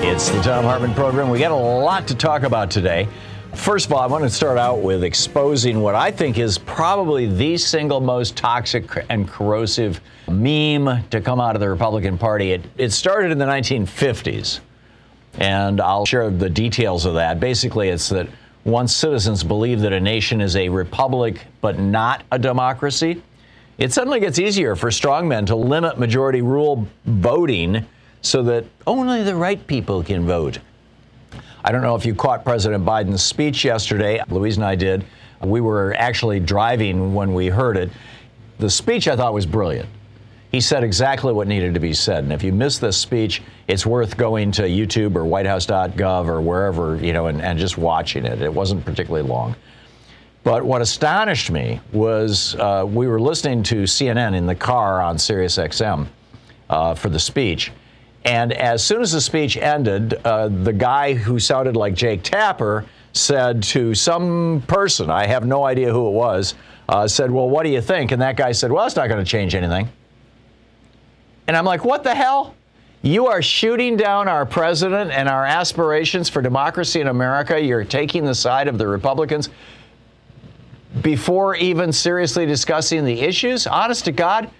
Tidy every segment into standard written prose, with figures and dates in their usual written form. It's the Thom Hartmann Program. We got a lot to talk about today. First of all, I want to start out with exposing what I think is probably the single most toxic and corrosive meme to come out of the Republican Party. It started in the 1950s, and I'll share the details of that. Basically, it's that once citizens believe that a nation is a republic but not a democracy, it suddenly gets easier for strongmen to limit majority rule voting so that only the right people can vote. I don't know if you caught President Biden's speech yesterday. Louise and I did. We were actually driving when we heard it. The speech, I thought, was brilliant. He said exactly what needed to be said. And if you missed this speech, it's worth going to YouTube or WhiteHouse.gov or wherever, and just watching it. It wasn't particularly long. But what astonished me was we were listening to CNN in the car on SiriusXM for the speech. And as soon as the speech ended, the guy who sounded like Jake Tapper said to some person, I have no idea who it was, said, well, what do you think? And that guy said, well, it's not going to change anything. And I'm like, what the hell? You are shooting down our president and our aspirations for democracy in America. You're taking the side of the Republicans before even seriously discussing the issues. Honest to God.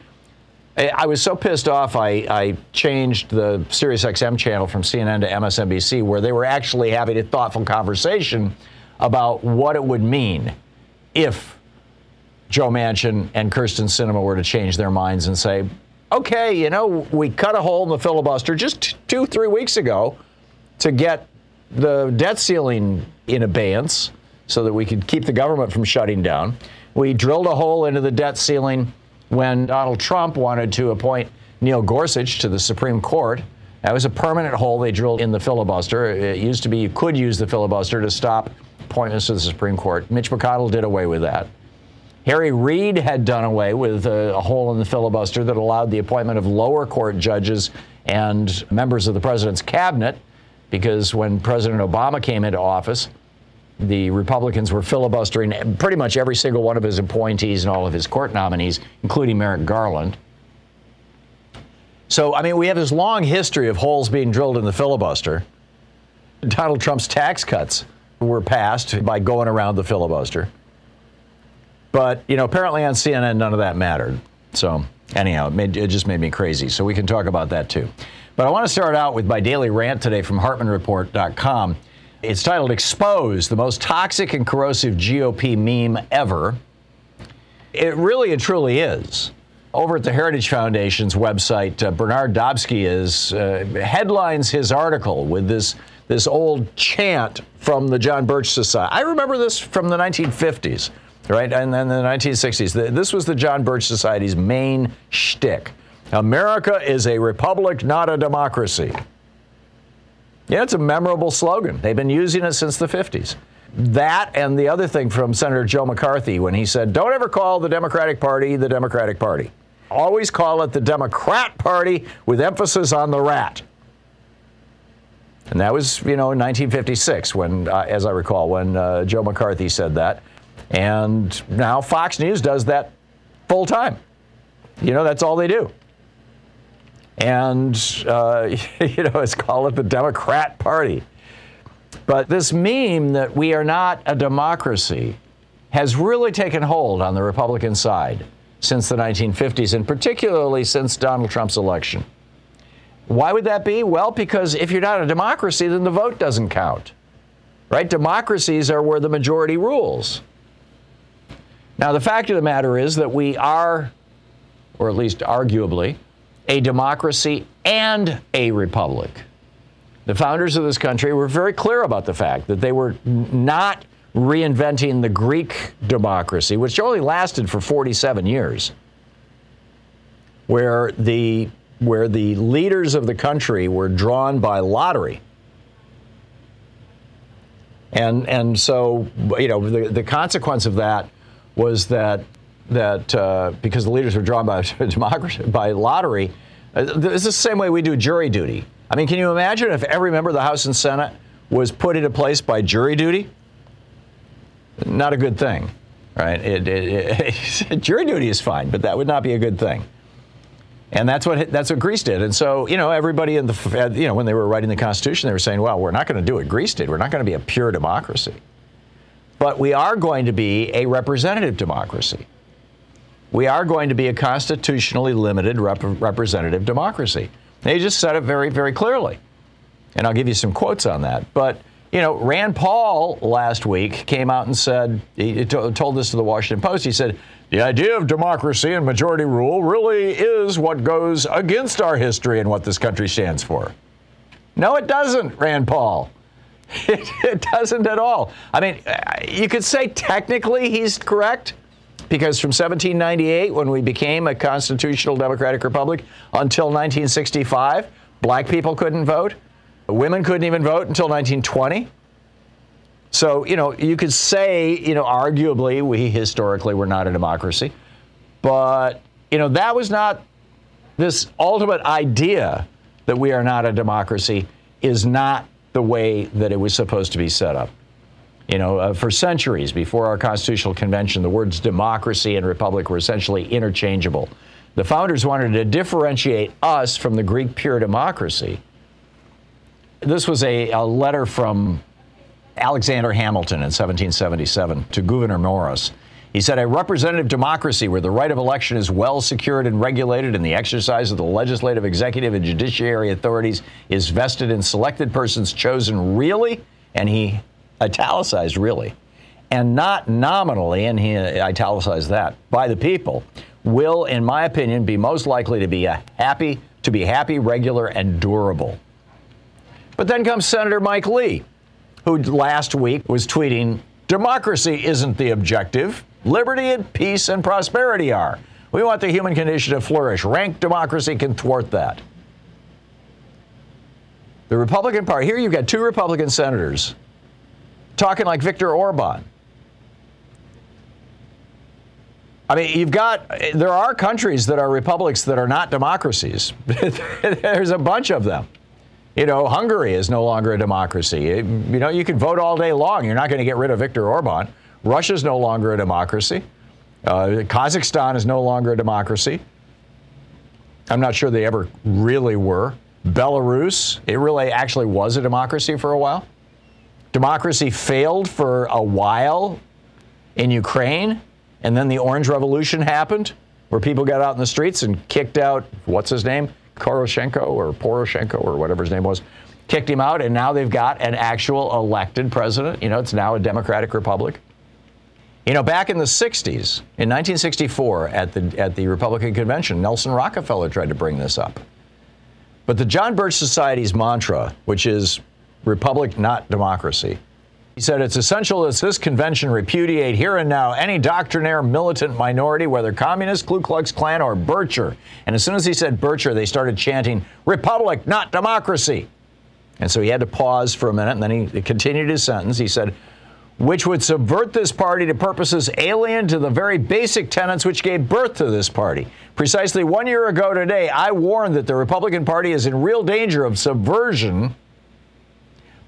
I was so pissed off, I changed the SiriusXM channel from CNN to MSNBC, where they were actually having a thoughtful conversation about what it would mean if Joe Manchin and Kirsten Sinema were to change their minds and say, okay, we cut a hole in the filibuster just 2-3 weeks ago to get the debt ceiling in abeyance so that we could keep the government from shutting down. We drilled a hole into the debt ceiling when Donald Trump wanted to appoint Neil Gorsuch to the Supreme Court. That was a permanent hole they drilled in the filibuster. It used to be you could use the filibuster to stop appointments to the Supreme Court. Mitch McConnell did away with that. Harry Reid had done away with a hole in the filibuster that allowed the appointment of lower court judges and members of the president's cabinet, because when President Obama came into office, the Republicans were filibustering pretty much every single one of his appointees and all of his court nominees, including Merrick Garland. So, we have this long history of holes being drilled in the filibuster. Donald Trump's tax cuts were passed by going around the filibuster. But, apparently on CNN, none of that mattered. So, anyhow, it just made me crazy. So we can talk about that, too. But I want to start out with my daily rant today from HartmannReport.com. It's titled, Expose, the most toxic and corrosive GOP meme ever. It really and truly is. Over at the Heritage Foundation's website, Bernard Dobsky headlines his article with this old chant from the John Birch Society. I remember this from the 1950s, right? And then the 1960s. This was the John Birch Society's main shtick. America is a republic, not a democracy. Yeah, it's a memorable slogan. They've been using it since the 50s. That and the other thing from Senator Joe McCarthy when he said, don't ever call the Democratic Party the Democratic Party. Always call it the Democrat Party with emphasis on the rat. And that was, in 1956 when, as I recall, when Joe McCarthy said that. And now Fox News does that full time. You know, that's all they do. And, you know, let's call it the Democrat Party. But this meme that we are not a democracy has really taken hold on the Republican side since the 1950s, and particularly since Donald Trump's election. Why would that be? Well, because if you're not a democracy, then the vote doesn't count, right? Democracies are where the majority rules. Now, the fact of the matter is that we are, or at least arguably, a democracy and a republic. The founders of this country were very clear about the fact that they were not reinventing the Greek democracy, which only lasted for 47 years, where the leaders of the country were drawn by lottery. And so, you know, the consequence of that was that because the leaders were drawn by democracy, by lottery, it's the same way we do jury duty. I mean, can you imagine if every member of the House and Senate was put into place by jury duty? Not a good thing, right? Jury duty is fine, but that would not be a good thing. And that's what Greece did. And so, you know, everybody in the, you know, when they were writing the Constitution, they were saying, well, we're not going to do what Greece did. We're not going to be a pure democracy. But we are going to be a representative democracy. We are going to be a constitutionally limited representative democracy. They just said it very, very clearly. And I'll give you some quotes on that. But, you know, Rand Paul last week came out and said, he told this to the Washington Post, he said, the idea of democracy and majority rule really is what goes against our history and what this country stands for. No, it doesn't, Rand Paul. It doesn't at all. I mean, you could say technically he's correct, because from 1798, when we became a constitutional democratic republic, until 1965, black people couldn't vote. Women couldn't even vote until 1920. So, you know, you could say, you know, arguably we historically were not a democracy. But, you know, that was not this ultimate idea that we are not a democracy is not the way that it was supposed to be set up. You know, for centuries before our Constitutional Convention, the words democracy and republic were essentially interchangeable. The founders wanted to differentiate us from the Greek pure democracy. This was a letter from Alexander Hamilton in 1777 to Gouverneur Morris. He said, a representative democracy where the right of election is well secured and regulated and the exercise of the legislative, executive, and judiciary authorities is vested in selected persons chosen really, and he italicized really, and not nominally, and he italicized that, by the people, will, in my opinion, be most likely to be happy, regular, and durable. But then comes Senator Mike Lee, who last week was tweeting, democracy isn't the objective. Liberty and peace and prosperity are. We want the human condition to flourish. Rank democracy can thwart that. The Republican Party, here you've got two Republican senators talking like Viktor Orban. I mean, there are countries that are republics that are not democracies. There's a bunch of them. You know, Hungary is no longer a democracy. You know, you can vote all day long. You're not going to get rid of Viktor Orban. Russia's no longer a democracy. Kazakhstan is no longer a democracy. I'm not sure they ever really were. Belarus, it really actually was a democracy for a while. Democracy failed for a while in Ukraine, and then the Orange Revolution happened, where people got out in the streets and kicked out, what's his name? Poroshenko or whatever his name was, kicked him out, and now they've got an actual elected president. You know, it's now a democratic republic. You know, back in the 60s, in 1964, at the Republican Convention, Nelson Rockefeller tried to bring this up. But the John Birch Society's mantra, which is republic, not democracy, he said, it's essential that this convention repudiate here and now any doctrinaire militant minority, whether communist, Ku Klux Klan, or Bircher. And as soon as he said Bircher, they started chanting, republic, not democracy. And so he had to pause for a minute, and then he continued his sentence. He said, which would subvert this party to purposes alien to the very basic tenets which gave birth to this party. Precisely 1 year ago today, I warned that the Republican Party is in real danger of subversion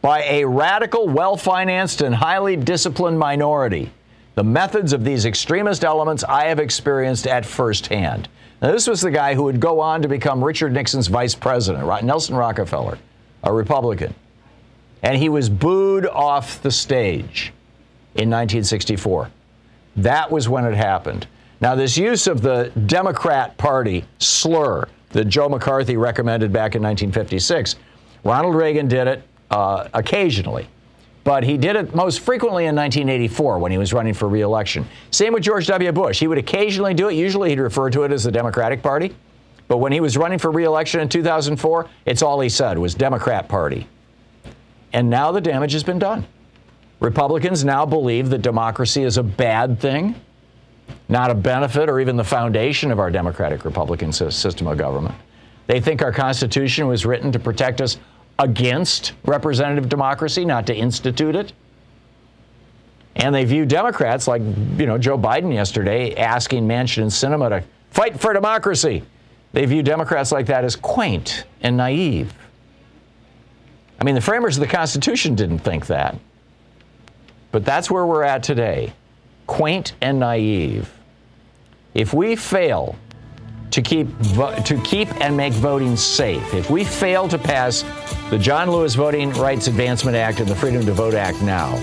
by a radical, well-financed, and highly disciplined minority. The methods of these extremist elements I have experienced at first hand. Now, this was the guy who would go on to become Richard Nixon's vice president, Nelson Rockefeller, a Republican. And he was booed off the stage in 1964. That was when it happened. Now, this use of the Democrat Party slur that Joe McCarthy recommended back in 1956, Ronald Reagan did it occasionally. But he did it most frequently in 1984 when he was running for re-election. Same with George W. Bush. He would occasionally do it. Usually he'd refer to it as the Democratic Party. But when he was running for re-election in 2004, it's all he said was Democrat Party. And now the damage has been done. Republicans now believe that democracy is a bad thing, not a benefit or even the foundation of our democratic-republican system of government. They think our Constitution was written to protect us against representative democracy, not to institute it. And they view Democrats like, Joe Biden yesterday asking Manchin and Sinema to fight for democracy. They view Democrats like that as quaint and naive. I mean, the framers of the Constitution didn't think that. But that's where we're at today, quaint and naive. If we fail to keep and make voting safe, if we fail to pass the John Lewis Voting Rights Advancement Act and the Freedom to Vote Act now,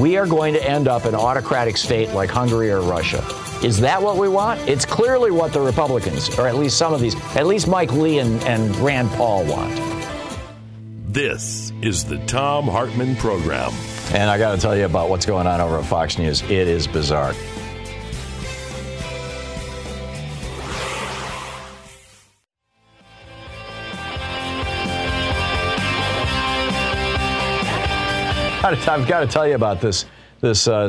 we are going to end up an autocratic state like Hungary or Russia. Is that what we want? It's clearly what the Republicans, or at least some of these, at least Mike Lee and Rand Paul want. This is the Thom Hartmann Program. And I got to tell you about what's going on over at Fox News. It is bizarre. I've got to tell you about this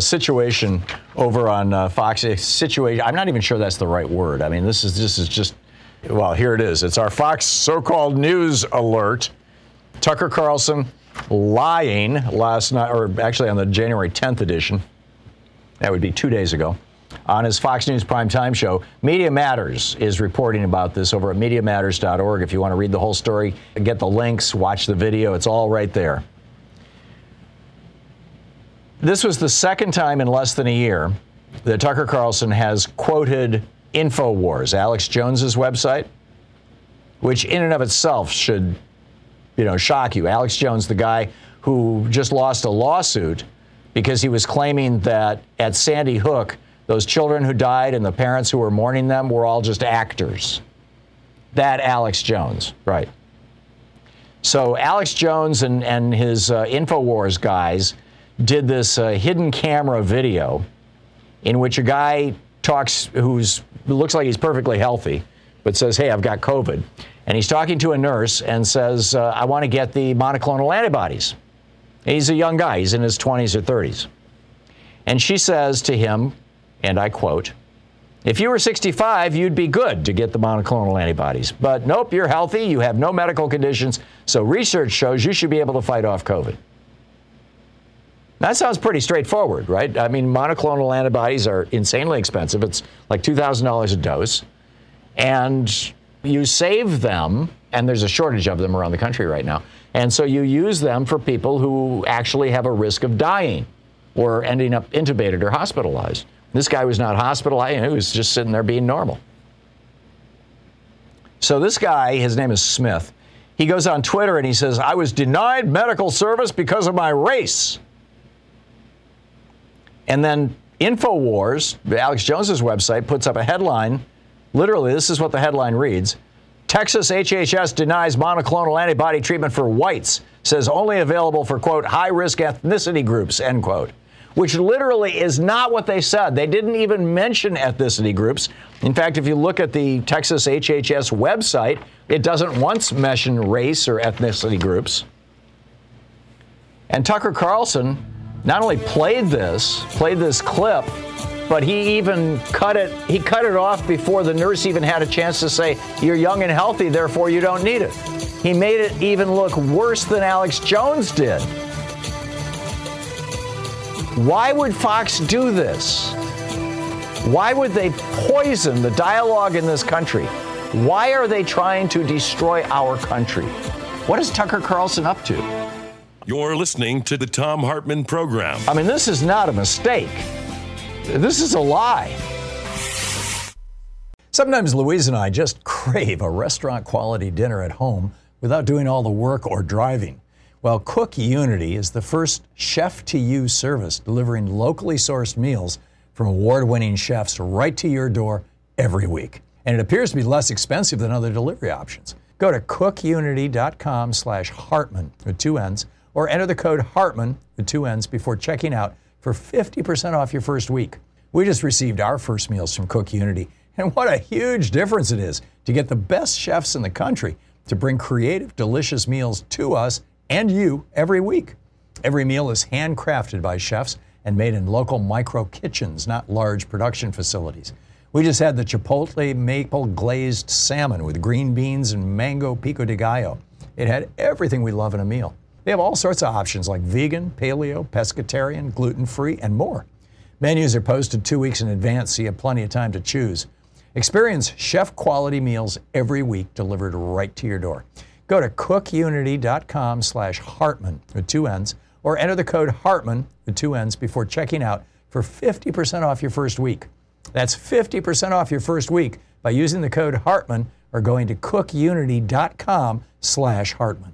situation over on Fox. Situation. I'm not even sure that's the right word. I mean, this is just, well, here it is. It's our Fox so-called news alert. Tucker Carlson lying last night, or actually on the January 10th edition, that would be 2 days ago, on his Fox News primetime show. Media Matters is reporting about this over at MediaMatters.org. If you want to read the whole story, get the links, watch the video, it's all right there. This was the second time in less than a year that Tucker Carlson has quoted Infowars, Alex Jones's website, which in and of itself should shock you. Alex Jones, the guy who just lost a lawsuit because he was claiming that at Sandy Hook, those children who died and the parents who were mourning them were all just actors. That Alex Jones, right. So Alex Jones and his Infowars guys did this hidden camera video in which a guy talks who looks like he's perfectly healthy, but says, hey, I've got COVID. And he's talking to a nurse and says, I want to get the monoclonal antibodies. He's a young guy. He's in his 20s or 30s. And she says to him, and I quote, if you were 65, you'd be good to get the monoclonal antibodies. But nope, you're healthy. You have no medical conditions. So research shows you should be able to fight off COVID. That sounds pretty straightforward, right? I mean, monoclonal antibodies are insanely expensive. It's like $2,000 a dose. And you save them, and there's a shortage of them around the country right now, and so you use them for people who actually have a risk of dying or ending up intubated or hospitalized. This guy was not hospitalized. He was just sitting there being normal. So this guy, his name is Smith, he goes on Twitter and he says, I was denied medical service because of my race. And then Infowars, Alex Jones's website, puts up a headline. Literally, this is what the headline reads. Texas HHS denies monoclonal antibody treatment for whites, says only available for, quote, high-risk ethnicity groups, end quote, which literally is not what they said. They didn't even mention ethnicity groups. In fact, if you look at the Texas HHS website, it doesn't once mention race or ethnicity groups. And Tucker Carlson not only played this clip, but he even cut it off before the nurse even had a chance to say, you're young and healthy, therefore you don't need it. He made it even look worse than Alex Jones did. Why would Fox do this? Why would they poison the dialogue in this country? Why are they trying to destroy our country? What is Tucker Carlson up to? You're listening to the Thom Hartmann Program. I mean, this is not a mistake. This is a lie. Sometimes Louise and I just crave a restaurant-quality dinner at home without doing all the work or driving. Well, Cook Unity is the first chef-to-you service delivering locally sourced meals from award-winning chefs right to your door every week. And it appears to be less expensive than other delivery options. Go to cookunity.com/Hartmann with two N's, or enter the code Hartmann with two N's before checking out for 50% off your first week. We just received our first meals from Cook Unity, and what a huge difference it is to get the best chefs in the country to bring creative, delicious meals to us and you every week. Every meal is handcrafted by chefs and made in local micro kitchens, not large production facilities. We just had the Chipotle maple glazed salmon with green beans and mango pico de gallo. It had everything we love in a meal. They have all sorts of options like vegan, paleo, pescatarian, gluten-free, and more. Menus are posted 2 weeks in advance, so you have plenty of time to choose. Experience chef-quality meals every week delivered right to your door. Go to cookunity.com/Hartmann with two N's, or enter the code Hartmann with two N's before checking out for 50% off your first week. That's 50% off your first week by using the code Hartmann or going to cookunity.com/Hartmann.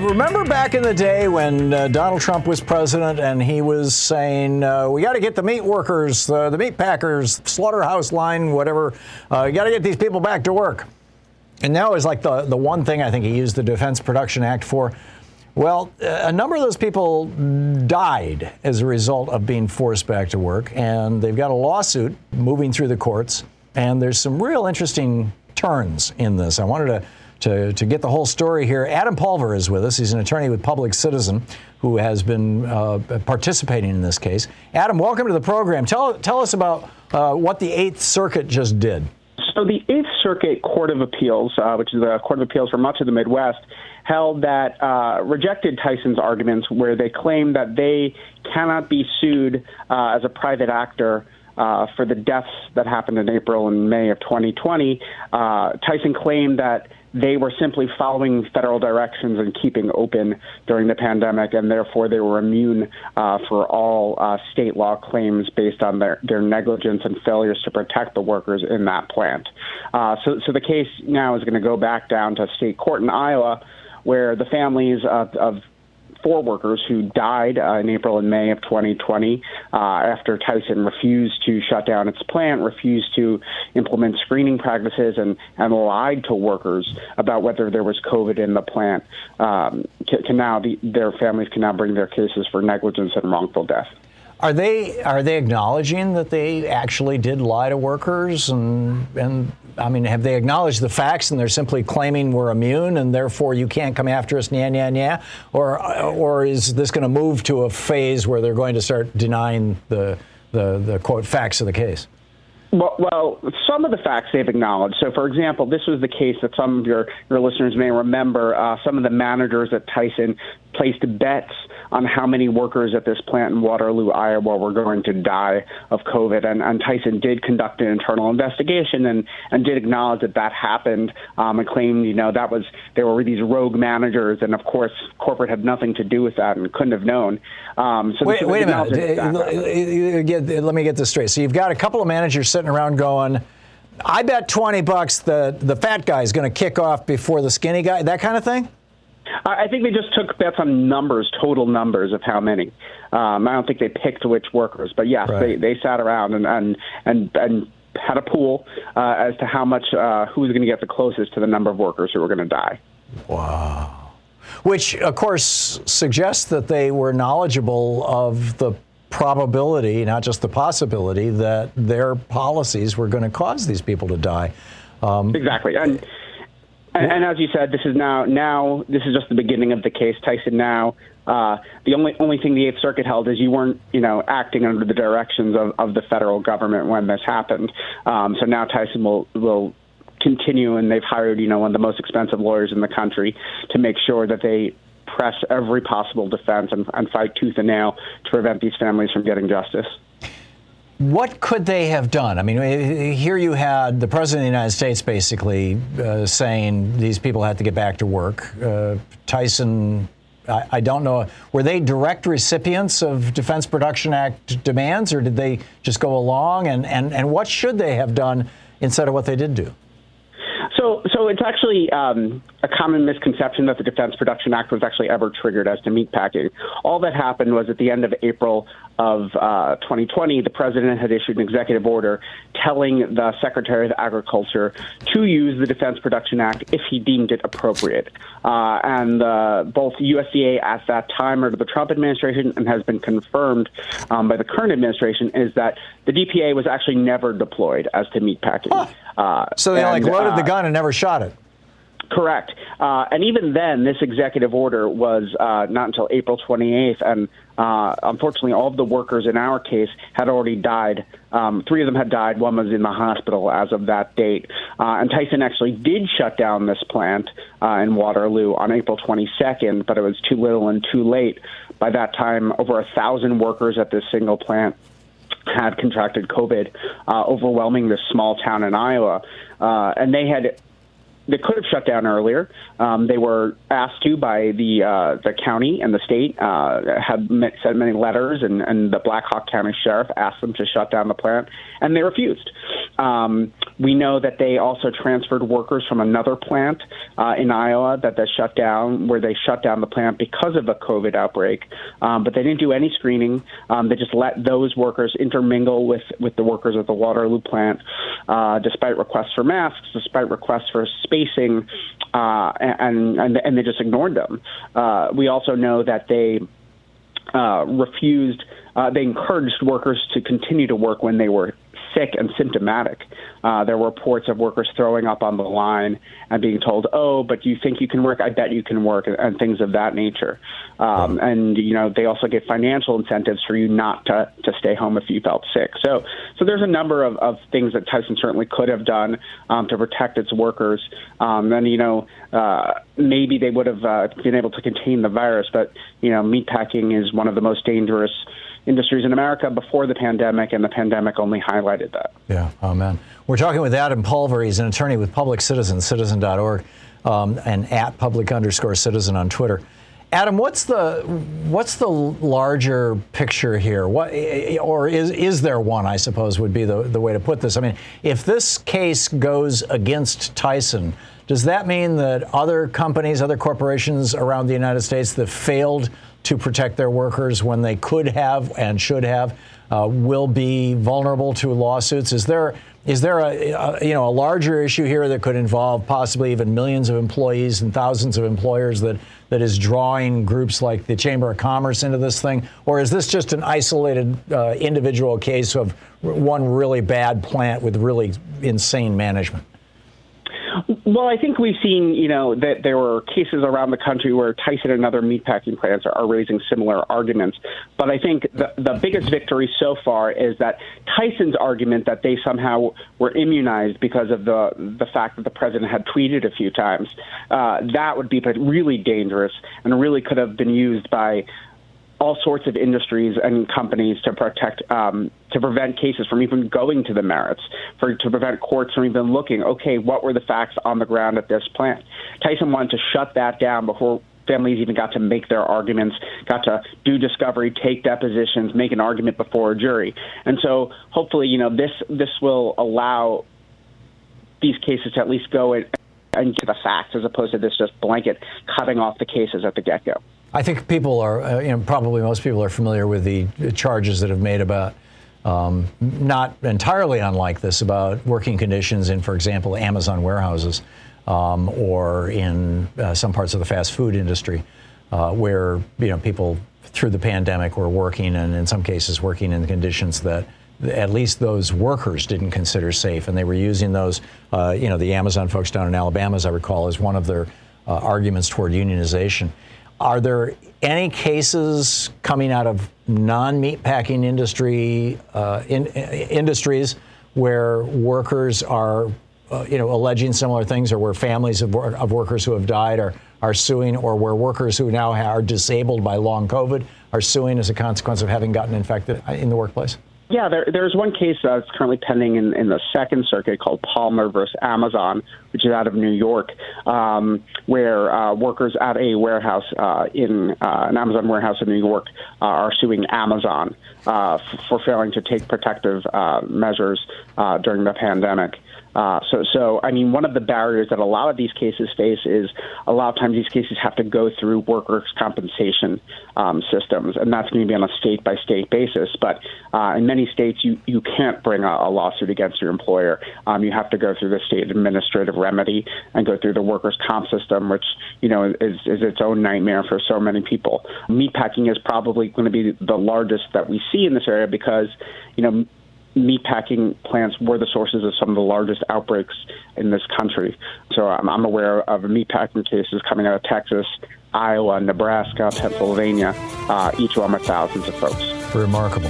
Remember back in the day when Donald Trump was president and he was saying, we got to get the meat workers, the meat packers, slaughterhouse line, whatever, you got to get these people back to work. And now is like the one thing I think he used the Defense Production Act for. Well, a number of those people died as a result of being forced back to work. And they've got a lawsuit moving through the courts. And there's some real interesting turns in this. I wanted to get the whole story here. Adam Pulver is with us. He's an attorney with Public Citizen who has been participating in this case. Adam, welcome to the program. Tell us about what the Eighth Circuit just did. So the Eighth Circuit Court of Appeals, which is the Court of Appeals for much of the Midwest, held that rejected Tyson's arguments where they claim that they cannot be sued as a private actor for the deaths that happened in April and May of 2020. Tyson claimed that they were simply following federal directions and keeping open during the pandemic, and therefore they were immune for all state law claims based on their negligence and failures to protect the workers in that plant. So the case now is going to go back down to state court in Iowa, where the families of four workers who died in April and May of 2020 after Tyson refused to shut down its plant, refused to implement screening practices, and lied to workers about whether there was COVID in the plant. Their families can now bring their cases for negligence and wrongful death. Are they acknowledging that they actually did lie to workers? And I mean, have they acknowledged the facts and they're simply claiming we're immune and therefore you can't come after us, nya, nya, nya? Or is this going to move to a phase where they're going to start denying the quote, facts of the case? Well, some of the facts they've acknowledged. So, for example, this was the case that some of your listeners may remember. Some of the managers at Tyson placed bets on how many workers at this plant in Waterloo, Iowa, were going to die of COVID. And Tyson did conduct an internal investigation and did acknowledge that happened and claimed, that was there were these rogue managers. And, of course, corporate had nothing to do with that and couldn't have known. Wait a minute. Let me get this straight. So you've got a couple of managers sitting around going, I bet $20 the fat guy is going to kick off before the skinny guy, that kind of thing? I think they just took bets on numbers, total numbers of how many. I don't think they picked which workers, but yes, right. They sat around and had a pool as to how much, who was going to get the closest to the number of workers who were going to die. Wow. Which, of course, suggests that they were knowledgeable of the probability, not just the possibility, that their policies were going to cause these people to die. Exactly. And as you said, this is now this is just the beginning of the case, Tyson. Now, the only thing the Eighth Circuit held is you weren't, acting under the directions of the federal government when this happened. So now Tyson will continue, and they've hired, one of the most expensive lawyers in the country to make sure that they press every possible defense and fight tooth and nail to prevent these families from getting justice. What could they have done? I mean, here you had the president of the United States basically saying these people had to get back to work. Tyson, I don't know, were they direct recipients of Defense Production Act demands, or did they just go along? And what should they have done instead of what they did do? So it's actually a common misconception that the Defense Production Act was actually ever triggered as to meatpacking. All that happened was at the end of April of 2020, the president had issued an executive order telling the Secretary of Agriculture to use the Defense Production Act if he deemed it appropriate. And both USDA at that time under the Trump administration, and has been confirmed by the current administration, is that the DPA was actually never deployed as to meatpacking. Huh. So they loaded the gun and never shot it. Correct. And even then, this executive order was not until April 28th. And unfortunately, all of the workers in our case had already died. Three of them had died. One was in the hospital as of that date. And Tyson actually did shut down this plant in Waterloo on April 22nd, but it was too little and too late. By that time, over 1,000 workers at this single plant had contracted COVID, overwhelming this small town in Iowa. And they could have shut down earlier. They were asked to by the county and the state, had sent many letters, and the Black Hawk County Sheriff asked them to shut down the plant, and they refused. We know that they also transferred workers from another plant in Iowa that shut down, where they shut down the plant because of a COVID outbreak. But they didn't do any screening. They just let those workers intermingle with the workers at the Waterloo plant, despite requests for masks, despite requests for spacing, and they just ignored them. We also know that they refused. They encouraged workers to continue to work when they were sick and symptomatic. There were reports of workers throwing up on the line and being told, "Oh, but you think you can work? I bet you can work," and things of that nature. And they also get financial incentives for you not to stay home if you felt sick. So there's a number of things that Tyson certainly could have done to protect its workers. Maybe they would have been able to contain the virus, but meatpacking is one of the most dangerous industries in America before the pandemic, and the pandemic only highlighted that. Yeah, amen. We're talking with Adam Pulver. He's an attorney with Public Citizen, citizen.org, and at public_citizen on Twitter. Adam, what's the larger picture here? Or is there one, I suppose, would be the way to put this. I mean, if this case goes against Tyson, does that mean that other companies, other corporations around the United States that failed to protect their workers when they could have and should have, will be vulnerable to lawsuits? Is there a larger issue here that could involve possibly even millions of employees and thousands of employers that is drawing groups like the Chamber of Commerce into this thing? Or is this just an isolated individual case of one really bad plant with really insane management? Well, I think we've seen, that there were cases around the country where Tyson and other meatpacking plants are raising similar arguments. But I think the biggest victory so far is that Tyson's argument that they somehow were immunized because of the fact that the president had tweeted a few times, that would be really dangerous and really could have been used by all sorts of industries and companies to protect, to prevent cases from even going to the merits, to prevent courts from even looking, okay, what were the facts on the ground at this plant? Tyson wanted to shut that down before families even got to make their arguments, got to do discovery, take depositions, make an argument before a jury. And so hopefully, this will allow these cases to at least go and get the facts, as opposed to this just blanket cutting off the cases at the get-go. I think people are, probably most people are familiar with the charges that have made about, not entirely unlike this, about working conditions in, for example, Amazon warehouses, or in some parts of the fast food industry, where people through the pandemic were working, and in some cases working in conditions that at least those workers didn't consider safe. And they were using those, the Amazon folks down in Alabama, as I recall, as one of their arguments toward unionization. Are there any cases coming out of non-meatpacking industry industries where workers are, alleging similar things, or where families of workers who have died are suing, or where workers who now are disabled by long COVID are suing as a consequence of having gotten infected in the workplace? Yeah, there's one case that's currently pending in the Second Circuit called Palmer versus Amazon, which is out of New York, where workers at a warehouse an Amazon warehouse in New York are suing Amazon for failing to take protective measures during the pandemic. So, one of the barriers that a lot of these cases face is a lot of times these cases have to go through workers' compensation systems, and that's going to be on a state-by-state basis. But in many states, you can't bring a lawsuit against your employer. You have to go through the state administrative remedy and go through the workers' comp system, which, is its own nightmare for so many people. Meatpacking is probably going to be the largest that we see in this area because, meatpacking plants were the sources of some of the largest outbreaks in this country. So I'm aware of meatpacking cases coming out of Texas, Iowa, Nebraska, Pennsylvania, each one with thousands of folks. Remarkable.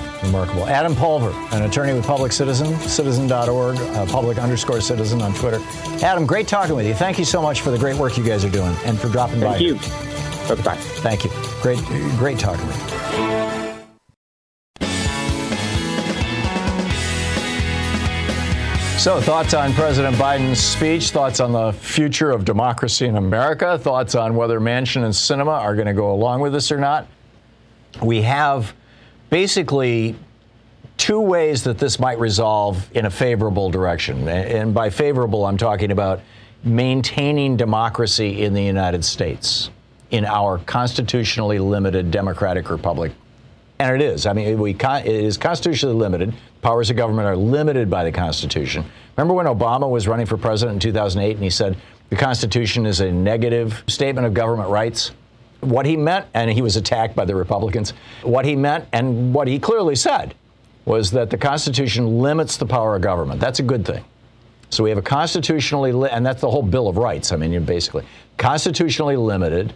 Adam Pulver, an attorney with Public Citizen, citizen.org, public_citizen on Twitter. Adam, great talking with you. Thank you so much for the great work you guys are doing and for dropping by. Thank you. Bye-bye. Thank you. Great talking with you. So, thoughts on President Biden's speech, thoughts on the future of democracy in America, thoughts on whether Manchin and Sinema are going to go along with this or not. We have basically two ways that this might resolve in a favorable direction. And by favorable, I'm talking about maintaining democracy in the United States, in our constitutionally limited democratic republic. And it is. It is constitutionally limited. Powers of government are limited by the Constitution. Remember when Obama was running for president in 2008 and he said the Constitution is a negative statement of government rights? What he meant, and he was attacked by the Republicans, what he meant and what he clearly said was that the Constitution limits the power of government. That's a good thing. So we have a and that's the whole Bill of Rights. Basically, constitutionally limited,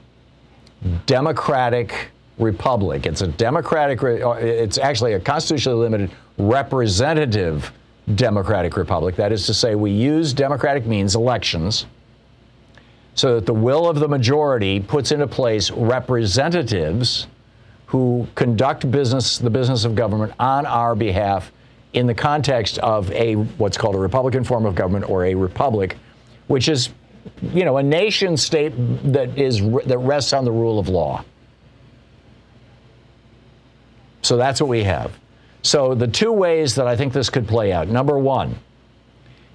democratic republic. It's a democratic, it's actually a constitutionally limited representative democratic republic. That is to say, we use democratic means, elections, so that the will of the majority puts into place representatives who conduct business, the business of government, on our behalf in the context of what's called a republican form of government, or a republic, which is, a nation state that rests on the rule of law. So that's what we have. So the two ways that I think this could play out. Number one,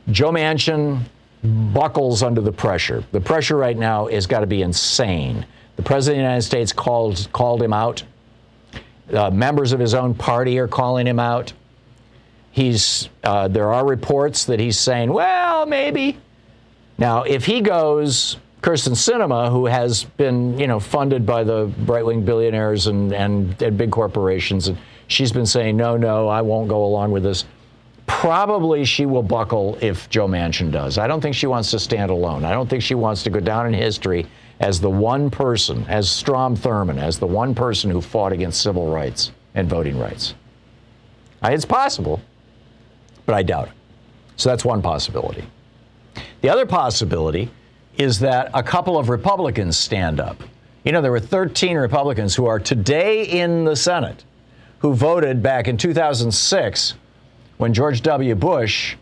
Joe Manchin buckles under the pressure. The pressure right now has got to be insane. The President of the United States called him out. Members of his own party are calling him out. There are reports that he's saying, well, maybe. Now, if he goes, Kirsten Sinema, who has been, funded by the right-wing billionaires and big corporations, and she's been saying, no, I won't go along with this. Probably she will buckle if Joe Manchin does. I don't think she wants to stand alone. I don't think she wants to go down in history as the one person, as Strom Thurmond, as the one person who fought against civil rights and voting rights. It's possible, but I doubt it. So that's one possibility. The other possibility is that a couple of Republicans stand up. There were 13 Republicans who are today in the Senate who voted back in 2006 when George W. Bush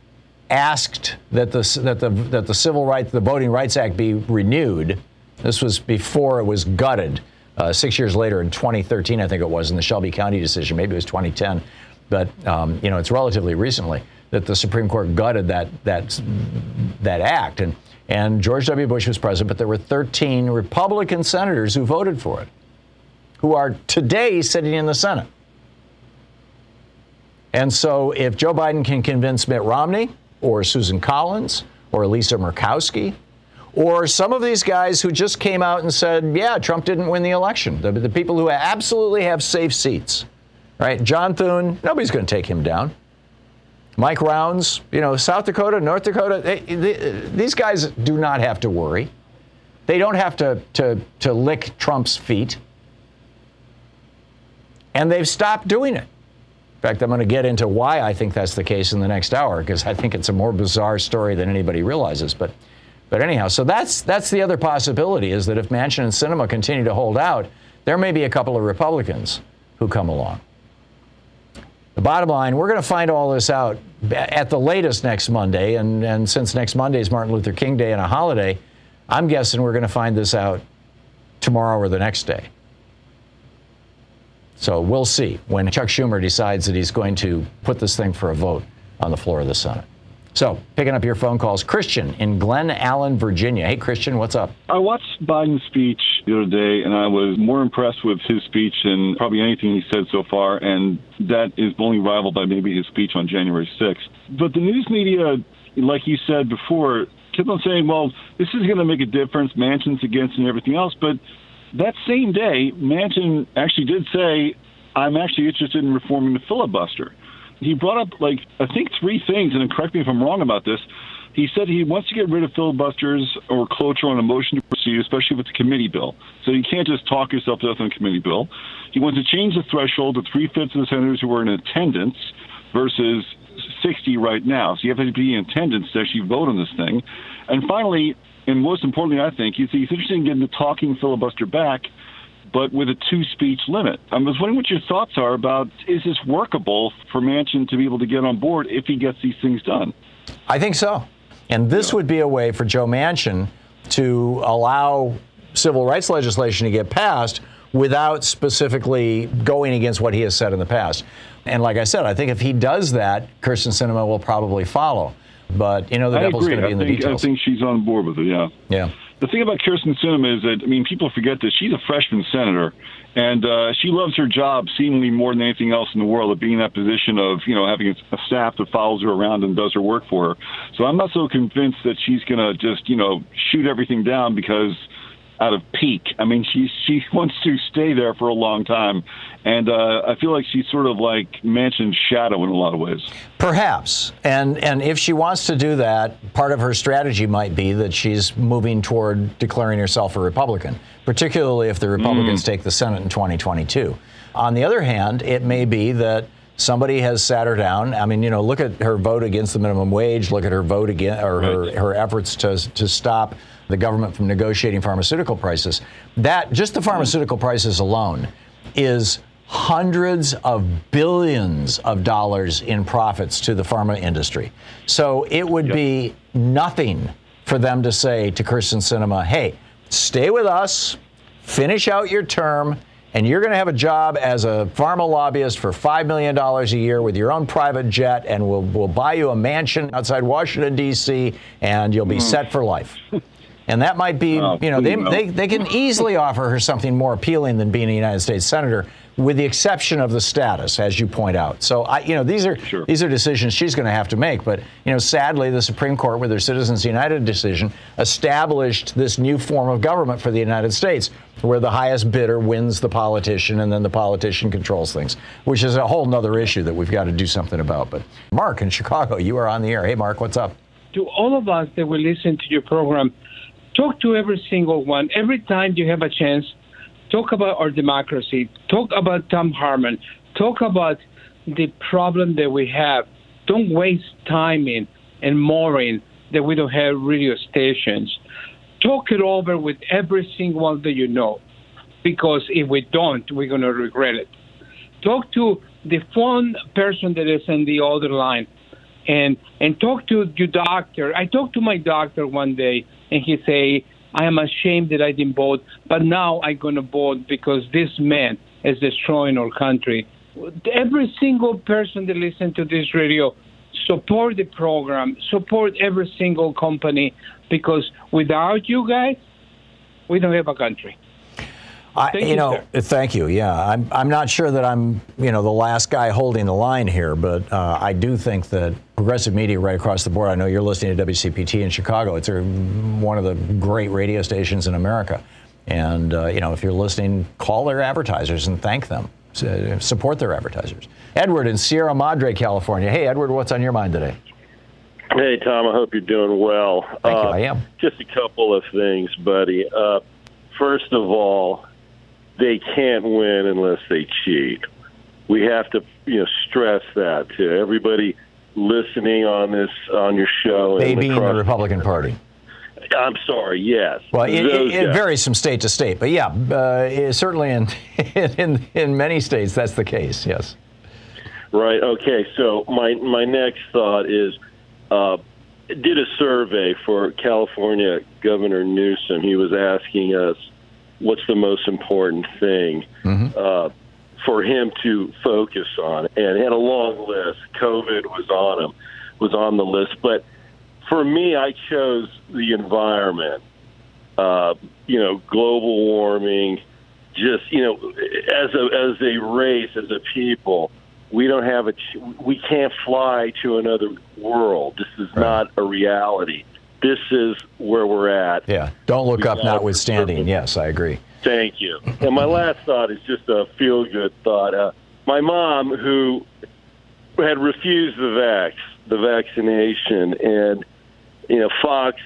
asked that the the Voting Rights Act be renewed. This was before it was gutted. 6 years later, in 2013, I think it was, in the Shelby County decision. Maybe it was 2010, but it's relatively recently that the Supreme Court gutted that act. And George W. Bush was president, but there were 13 Republican senators who voted for it, who are today sitting in the Senate. And so if Joe Biden can convince Mitt Romney or Susan Collins or Lisa Murkowski or some of these guys who just came out and said, yeah, Trump didn't win the election. The people who absolutely have safe seats, right? John Thune, nobody's going to take him down. Mike Rounds, you know, South Dakota, North Dakota, these guys do not have to worry. They don't have to lick Trump's feet. And they've stopped doing it. In fact, I'm going to get into why I think that's the case in the next hour, because I think it's a more bizarre story than anybody realizes. But anyhow, so that's the other possibility, is that if Manchin and Sinema continue to hold out, there may be a couple of Republicans who come along. The bottom line, we're going to find all this out at the latest next Monday. And since next Monday is Martin Luther King Day and a holiday, I'm guessing we're going to find this out tomorrow or the next day. So we'll see when Chuck Schumer decides that he's going to put this thing for a vote on the floor of the Senate. So, picking up your phone calls, Christian in Glen Allen, Virginia. Hey, Christian, what's up? I watched Biden's speech the other day, and I was more impressed with his speech than probably anything he said so far, and that is only rivaled by maybe his speech on January 6th. But the news media, like you said before, kept on saying, well, this is going to make a difference, Manchin's against and everything else, but that same day, Manchin actually did say, I'm actually interested in reforming the filibuster. He brought up, like, I think three things, and correct me if I'm wrong about this. He said he wants to get rid of filibusters or cloture on a motion to proceed, especially with the committee bill. So you can't just talk yourself to death on a committee bill. He wants to change the threshold to 3/5 of the senators who are in attendance versus 60 right now. So you have to be in attendance to actually vote on this thing. And finally, and most importantly, I think, he's interested in getting the talking filibuster back, but with a two-speech limit. I was wondering what your thoughts are about, is this workable for Manchin to be able to get on board if he gets these things done? I think so. And this would be a way for Joe Manchin to allow civil rights legislation to get passed without specifically going against what he has said in the past. And like I said, I think if he does that, Kirsten Sinema will probably follow. But, you know, the devil's going to be in the details. I think she's on board with it, yeah. Yeah. The thing about Kirsten Sinema is that, I mean, people forget that she's a freshman senator, and she loves her job seemingly more than anything else in the world, of being in that position of, you know, having a staff that follows her around and does her work for her. So I'm not so convinced that she's going to just, you know, shoot everything down because out of pique. I mean, she wants to stay there for a long time, and I feel like she's sort of like Manchin's shadow in a lot of ways. Perhaps, and if she wants to do that, part of her strategy might be that she's moving toward declaring herself a Republican, particularly if the Republicans take the Senate in 2022. On the other hand, it may be that somebody has sat her down. I mean, you know, look at her vote against the minimum wage, look at her vote against, or her efforts to stop the government from negotiating pharmaceutical prices. That, just the pharmaceutical prices alone, is hundreds of billions of dollars in profits to the pharma industry. So it would be nothing for them to say to Kirsten Sinema, hey, stay with us, finish out your term, and you're going to have a job as a pharma lobbyist for $5 million a year with your own private jet, and we'll buy you a mansion outside Washington, D.C., and you'll be set for life. And that might be, you know, they can easily offer her something more appealing than being a United States senator, with the exception of the status, as you point out. So, you know, these are decisions she's going to have to make. But, you know, sadly, the Supreme Court, with their Citizens United decision, established this new form of government for the United States, where the highest bidder wins the politician, and then the politician controls things, which is a whole nother issue that we've got to do something about. But Mark in Chicago, you are on the air. Hey, Mark, what's up? To all of us that will listen to your program, talk to every single one. Every time you have a chance, talk about our democracy. Talk about Thom Hartmann. Talk about the problem that we have. Don't waste time in and mooring that we don't have radio stations. Talk it over with every single one that you know, because if we don't, we're going to regret it. Talk to the phone person that is on the other line, and talk to your doctor. I talked to my doctor one day, and he say, I am ashamed that I didn't vote, but now I'm going to vote because this man is destroying our country. Every single person that listens to this radio, support the program, support every single company, because without you guys, we don't have a country. Thank you. Yeah, I'm not sure that I'm, the last guy holding the line here, but I do think that progressive media right across the board. I know you're listening to WCPT in Chicago. It's one of the great radio stations in America. And, if you're listening, call their advertisers and thank them. Support their advertisers. Edward in Sierra Madre, California. Hey, Edward, what's on your mind today? Hey, Tom, I hope you're doing well. Thank you, I am. Just a couple of things, buddy. First of all, they can't win unless they cheat. We have to, stress that to everybody listening on your show. They being the Republican Party. I'm sorry. Yes. Well, it varies from state to state, but yeah, certainly in many states that's the case. Yes. Right. Okay. So my next thought is, did a survey for California Governor Newsom. He was asking us, what's the most important thing for him to focus on? And he had a long list. COVID was on the list. But for me, I chose the environment, global warming, just, as a race, as a people, we can't fly to another world. This is not a reality. This is where we're at. Yeah. Don't look up notwithstanding. Yes, I agree. Thank you. And my last thought is just a feel-good thought. My mom, who had refused the vaccination, and, Fox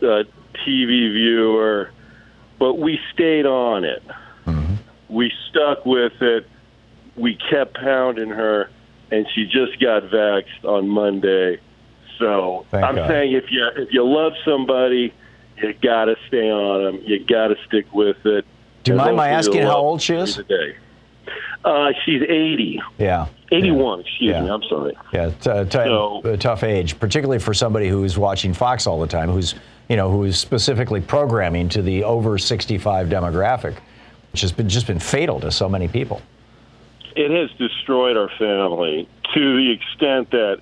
TV viewer, but we stayed on it. Mm-hmm. We stuck with it. We kept pounding her, and she just got vaxxed on Monday. So saying if you love somebody, you got to stay on them. You got to stick with it. Do you mind my asking how old she is? She's 80. Yeah. 81, excuse me. I'm sorry. Yeah, a tough age, particularly for somebody who's watching Fox all the time, who's specifically programming to the over 65 demographic, which has just been fatal to so many people. It has destroyed our family to the extent that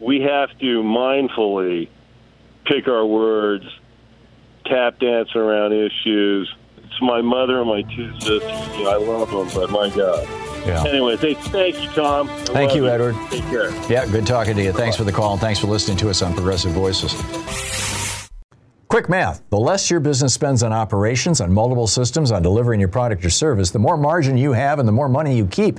we have to mindfully pick our words, tap dance around issues. It's my mother and my two sisters. I love them, but my God. Yeah. Anyway, thank you, Tom. Thank you, Edward. Take care. Yeah, good talking to you. Thanks for the call, and thanks for listening to us on Progressive Voices. Quick math. The less your business spends on operations, on multiple systems, on delivering your product or service, the more margin you have and the more money you keep.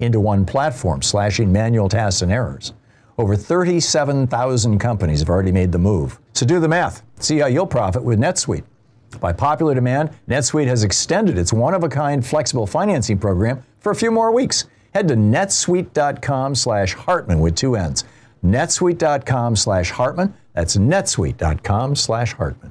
into one platform, slashing manual tasks and errors. Over 37,000 companies have already made the move. So do the math. See how you'll profit with NetSuite. By popular demand, NetSuite has extended its one-of-a-kind flexible financing program for a few more weeks. Head to netsuite.com/Hartmann with two N's. netsuite.com/Hartmann. That's netsuite.com/Hartmann.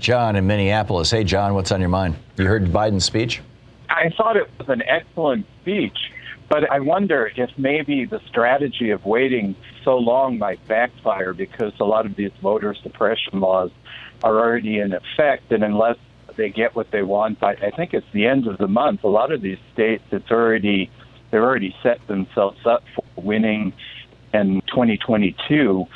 John in Minneapolis. Hey, John, what's on your mind? You heard Biden's speech? I thought it was an excellent speech, but I wonder if maybe the strategy of waiting so long might backfire because a lot of these voter suppression laws are already in effect, and unless they get what they want, I think it's the end of the month. A lot of these states, they've already set themselves up for winning in 2022.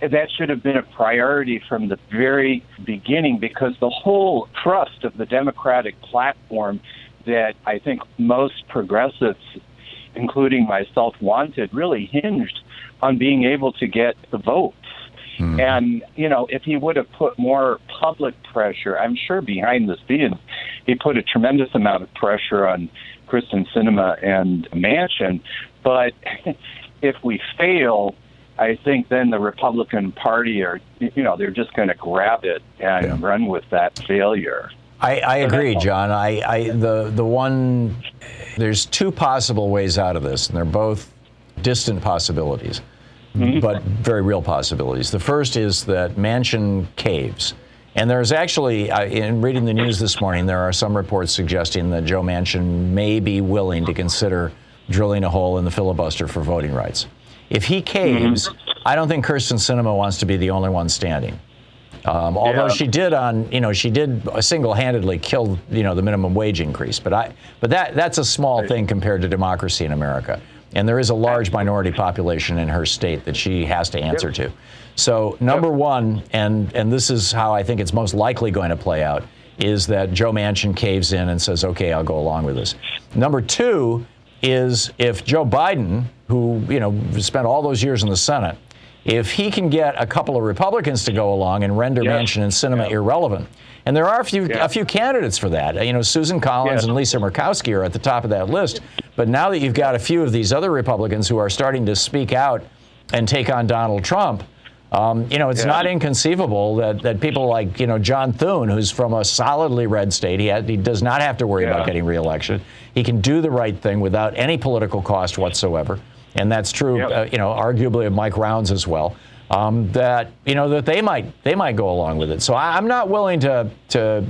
That should have been a priority from the very beginning, because the whole thrust of the Democratic platform that I think most progressives, including myself, wanted really hinged on being able to get the votes. Mm-hmm. And, if he would have put more public pressure, I'm sure behind the scenes He put a tremendous amount of pressure on Kirsten Sinema and Manchin. But if we fail, I think then the Republican Party are, you know, they're just going to grab it and run with that failure. I agree, John. The one there's two possible ways out of this, and they're both distant possibilities, but very real possibilities. The first is that Manchin caves. And there's actually, in reading the news this morning, there are some reports suggesting that Joe Manchin may be willing to consider drilling a hole in the filibuster for voting rights. If he caves, I don't think Kirsten Sinema wants to be the only one standing. Although she did she did single-handedly kill, the minimum wage increase. But that's a small thing compared to democracy in America. And there is a large minority population in her state that she has to answer to. So number one, and this is how I think it's most likely going to play out, is that Joe Manchin caves in and says, okay, I'll go along with this. Number two is if Joe Biden, who, spent all those years in the Senate, if he can get a couple of Republicans to go along and render Manchin and Sinema irrelevant. And there are a few candidates for that. Susan Collins and Lisa Murkowski are at the top of that list. But now that you've got a few of these other Republicans who are starting to speak out and take on Donald Trump, it's not inconceivable that people like, John Thune, who's from a solidly red state, he does not have to worry about getting reelection. He can do the right thing without any political cost whatsoever. And that's true, arguably of Mike Rounds as well, that they might go along with it. So I'm not willing to throw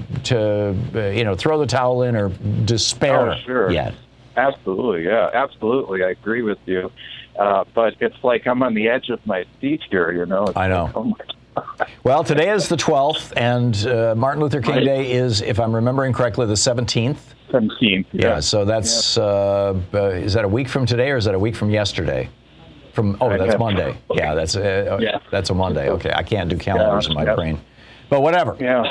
the towel in or despair yet. Absolutely. Yeah, absolutely. I agree with you. But it's like I'm on the edge of my seat here, I know. Like, oh my God. Well, today is the 12th, and Martin Luther King Day is, if I'm remembering correctly, the 17th. 17th. Yeah, so that's, is that a week from today or is that a week from yesterday? That's Monday. Yeah, that's a Monday. Okay, I can't do calendars in my brain. But whatever. Yeah.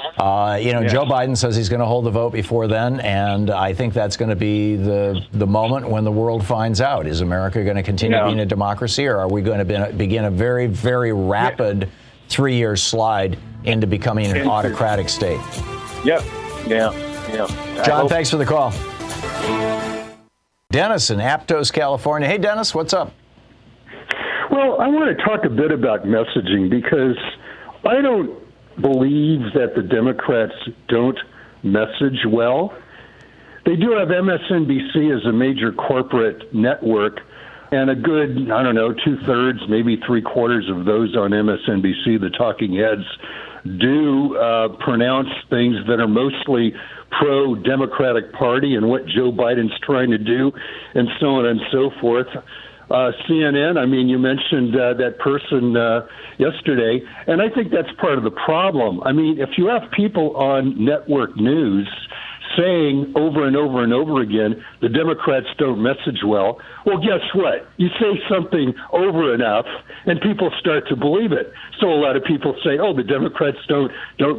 Joe Biden says he's going to hold the vote before then, and I think that's going to be the moment when the world finds out. Is America going to continue being a democracy, or are we going to begin a very, very rapid three-year slide into becoming an autocratic state? Yep. Yeah. John, thanks for the call. Dennis in Aptos, California. Hey, Dennis, what's up? Well, I want to talk a bit about messaging because I don't believe that the Democrats don't message well. They do have MSNBC as a major corporate network, and a good, 2/3, maybe 3/4 of those on MSNBC, the talking heads, do pronounce things that are mostly pro-Democratic Party and what Joe Biden's trying to do and so on and so forth. CNN, you mentioned that person yesterday, and I think that's part of the problem. If you have people on network news saying over and over and over again, the Democrats don't message well, well, guess what? You say something over enough, and people start to believe it. So a lot of people say, the Democrats don't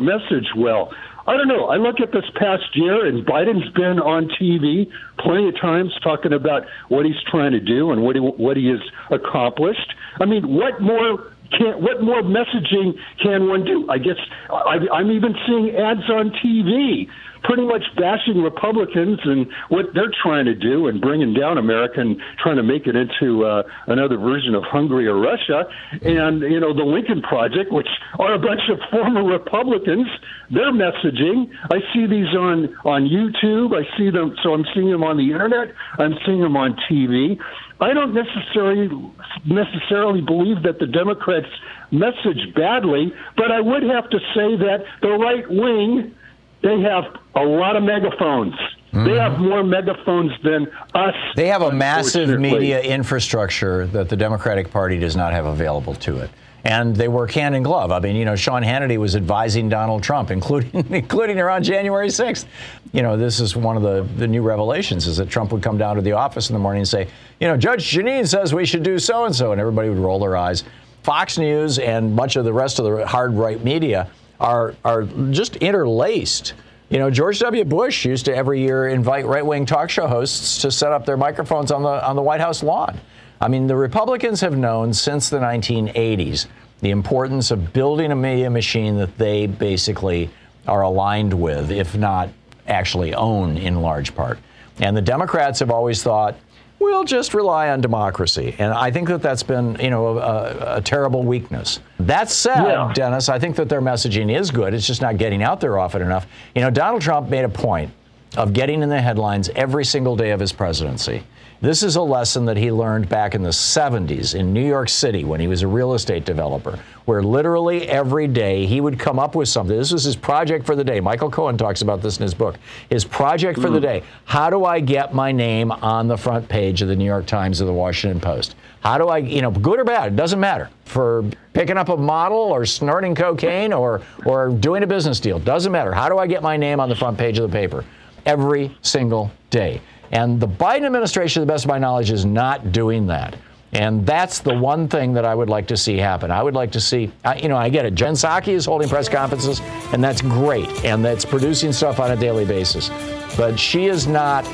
message well. I don't know. I look at this past year, and Biden's been on TV plenty of times talking about what he's trying to do and what he has accomplished. What more messaging can one do? I guess I'm even seeing ads on TV pretty much bashing Republicans and what they're trying to do and bringing down America and trying to make it into another version of Hungary or Russia. And, the Lincoln Project, which are a bunch of former Republicans, their messaging. I see these on YouTube. I see them. So I'm seeing them on the Internet. I'm seeing them on TV. I don't necessarily believe that the Democrats message badly, but I would have to say that the right wing, they have a lot of megaphones. They have more megaphones than us. They have a massive media infrastructure that the Democratic Party does not have available to it. And they work hand in glove. Sean Hannity was advising Donald Trump, including around January 6th. This is one of the new revelations is that Trump would come down to the office in the morning and say, Judge Jeanine says we should do so-and-so, and everybody would roll their eyes. Fox News and much of the rest of the hard right media are just interlaced. George W. Bush used to every year invite right-wing talk show hosts to set up their microphones on the White House lawn. The Republicans have known since the 1980s the importance of building a media machine that they basically are aligned with, if not actually own in large part. And the Democrats have always thought, we'll just rely on democracy. And I think that that's been, you know, a terrible weakness. That said, Dennis, I think that their messaging is good. It's just not getting out there often enough. You know, Donald Trump made a point of getting in the headlines every single day of his presidency. This is a lesson that he learned back in the 70s in New York City when he was a real estate developer, where literally every day he would come up with something. This was his project for the day. Michael Cohen talks about this in his book. His project for the day. How do I get my name on the front page of the New York Times or the Washington Post? How do I, you know, good or bad, it doesn't matter, for picking up a model or snorting cocaine or doing a business deal, doesn't matter. How do I get my name on the front page of the paper? Every single day. And the Biden administration, to the best of my knowledge, is not doing that. And that's the one thing that I would like to see happen. I would like to see, you know, I get it. Jen Psaki is holding press conferences, and that's great. And that's producing stuff on a daily basis. But she is not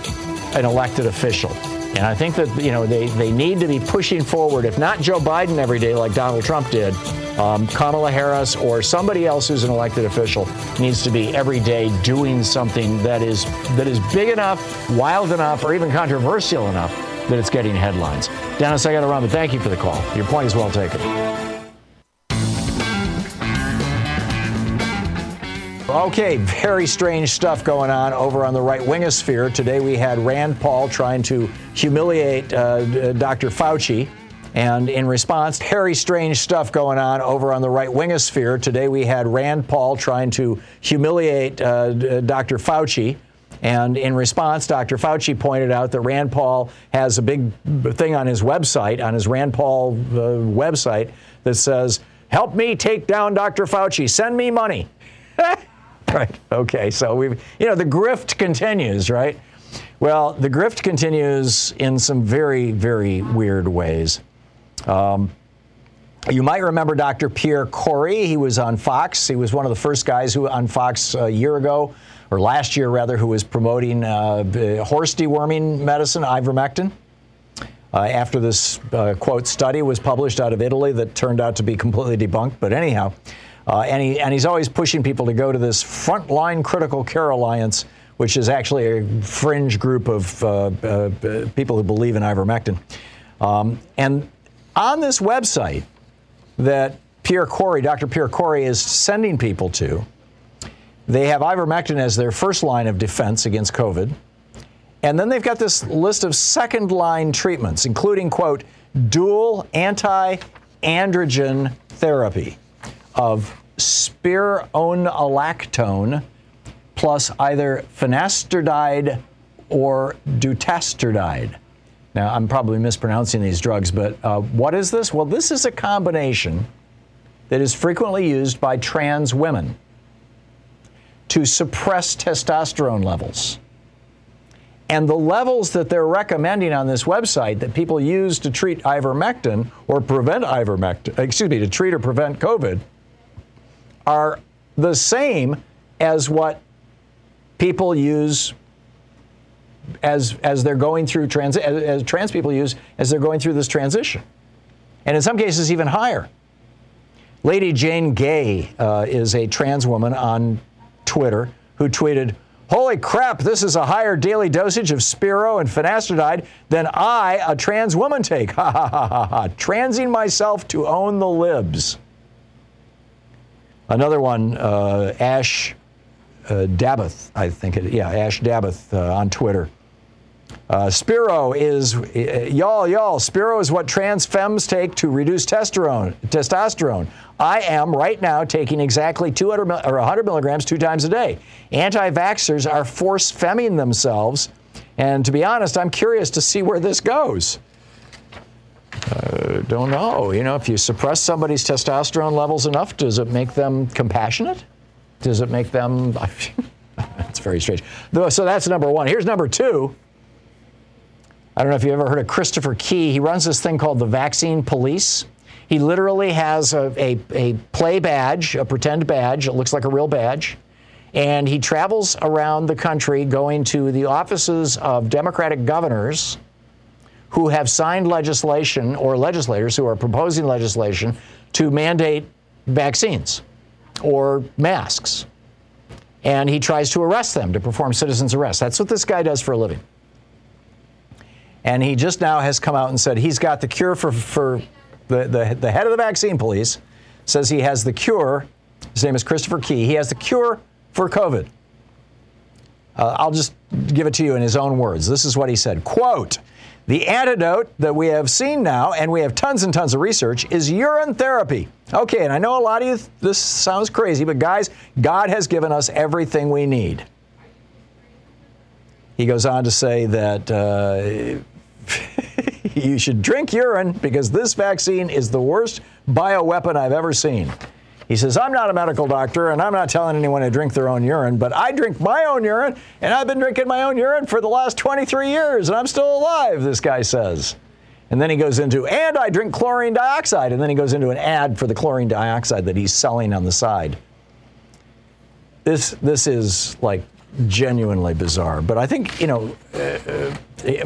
an elected official. And I think that, you know, they need to be pushing forward, if not Joe Biden every day like Donald Trump did, Kamala Harris or somebody else who's an elected official needs to be every day doing something that is big enough, wild enough, or even controversial enough that it's getting headlines. Dennis, I got to run, but thank you for the call. Your point is well taken. Okay, very strange stuff going on over on the right wingosphere. Today we had Rand Paul trying to humiliate Dr. Fauci. And in response, very strange stuff going on over on the right wingosphere. Today we had Rand Paul trying to humiliate Dr. Fauci. And in response, Dr. Fauci pointed out that Rand Paul has a big thing on his website, on his Rand Paul website, that says, "Help me take down Dr. Fauci. Send me money." Right. Okay. So we've, you know, the grift continues, right? Well, the grift continues in some very, very weird ways. You might remember Dr. Pierre Corey. He was on Fox. He was one of the first guys who on Fox a year ago, or last year rather, who was promoting horse deworming medicine, ivermectin. After this, quote, study was published out of Italy that turned out to be completely debunked. But anyhow, and he's always pushing people to go to this Frontline Critical Care Alliance, which is actually a fringe group of people who believe in ivermectin. And on this website that Pierre Corey, Dr. Pierre Corey is sending people to, they have ivermectin as their first line of defense against COVID. And then they've got this list of second line treatments, including, quote, dual anti-androgen therapy of spironolactone plus either finasteride or dutasteride. Now, I'm probably mispronouncing these drugs, but what is this? Well, this is a combination that is frequently used by trans women to suppress testosterone levels. And the levels that they're recommending on this website that people use to treat ivermectin or prevent ivermectin, to treat or prevent COVID, are the same as what people use as they're going through as trans people use as they're going through this transition, and in some cases even higher. Lady Jane Gay is a trans woman on Twitter who tweeted, "Holy crap! This is a higher daily dosage of Spiro and finasteride than I, a trans woman, take. Ha ha ha ha ha! Transing myself to own the libs." Another one, Ash. Dabbeth, I think it, yeah, Ash Dabbeth on Twitter. Spiro is, y'all, Spiro is what trans femmes take to reduce testosterone. I am right now taking exactly 200 or 100 milligrams 2 times a day. Anti-vaxxers are force-femming themselves, and to be honest, I'm curious to see where this goes. Don't know. You know, if you suppress somebody's testosterone levels enough, does it make them compassionate? Does it make them? It's very strange. So that's number one. Here's number two. I don't know if you've ever heard of Christopher Key. He runs this thing called the Vaccine Police. He literally has a play badge, a pretend badge. It looks like a real badge. And he travels around the country going to the offices of Democratic governors who have signed legislation or legislators who are proposing legislation to mandate vaccines or masks. and he tries to arrest them, to perform citizen's arrest. That's what this guy does for a living. And he just now has come out and said he's got the cure for the head of the vaccine police, says he has the cure. His name is Christopher Key. He has the cure for COVID. I'll just give it to you in his own words. This is what he said. Quote, the antidote that we have seen now, and we have tons and tons of research, is urine therapy. Okay, and I know a lot of you, this sounds crazy, but guys, God has given us everything we need. He goes on to say that you should drink urine because this vaccine is the worst bioweapon I've ever seen. He says, I'm not a medical doctor, and I'm not telling anyone to drink their own urine, but I drink my own urine, and I've been drinking my own urine for the last 23 years, and I'm still alive, this guy says. And then he goes into, and I drink chlorine dioxide, and then he goes into an ad for the chlorine dioxide that he's selling on the side. This is, like, genuinely bizarre. But I think, you know,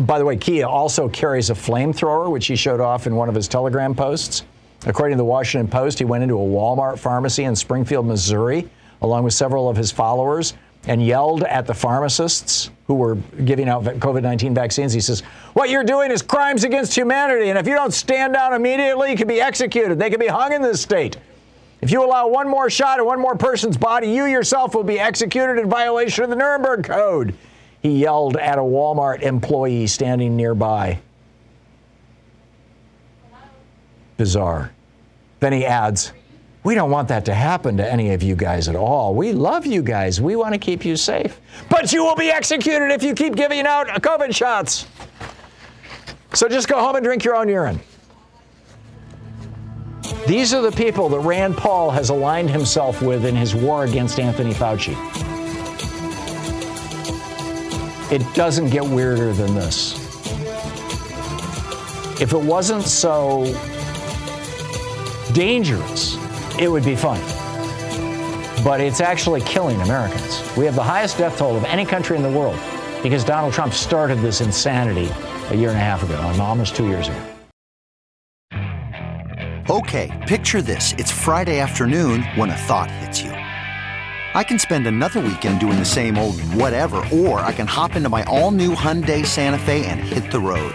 by the way, Kia also carries a flamethrower, which he showed off in one of his Telegram posts. According to the Washington Post, he went into a Walmart pharmacy in Springfield, Missouri, along with several of his followers, and yelled at the pharmacists who were giving out COVID-19 vaccines. He says, what you're doing is crimes against humanity, and if you don't stand down immediately, you could be executed. They could be hung in this state. If you allow one more shot at one more person's body, you yourself will be executed in violation of the Nuremberg Code. He yelled at a Walmart employee standing nearby. Bizarre. Then he adds, we don't want that to happen to any of you guys at all. We love you guys. We want to keep you safe. But you will be executed if you keep giving out COVID shots. So just go home and drink your own urine. These are the people that Rand Paul has aligned himself with in his war against Anthony Fauci. It doesn't get weirder than this. If it wasn't so dangerous, it would be fun. But it's actually killing Americans. We have the highest death toll of any country in the world because Donald Trump started this insanity a year and a half ago, almost 2 years ago. Okay, picture this. It's Friday afternoon when a thought hits you. I can spend another weekend doing the same old whatever, or I can hop into my all-new Hyundai Santa Fe and hit the road.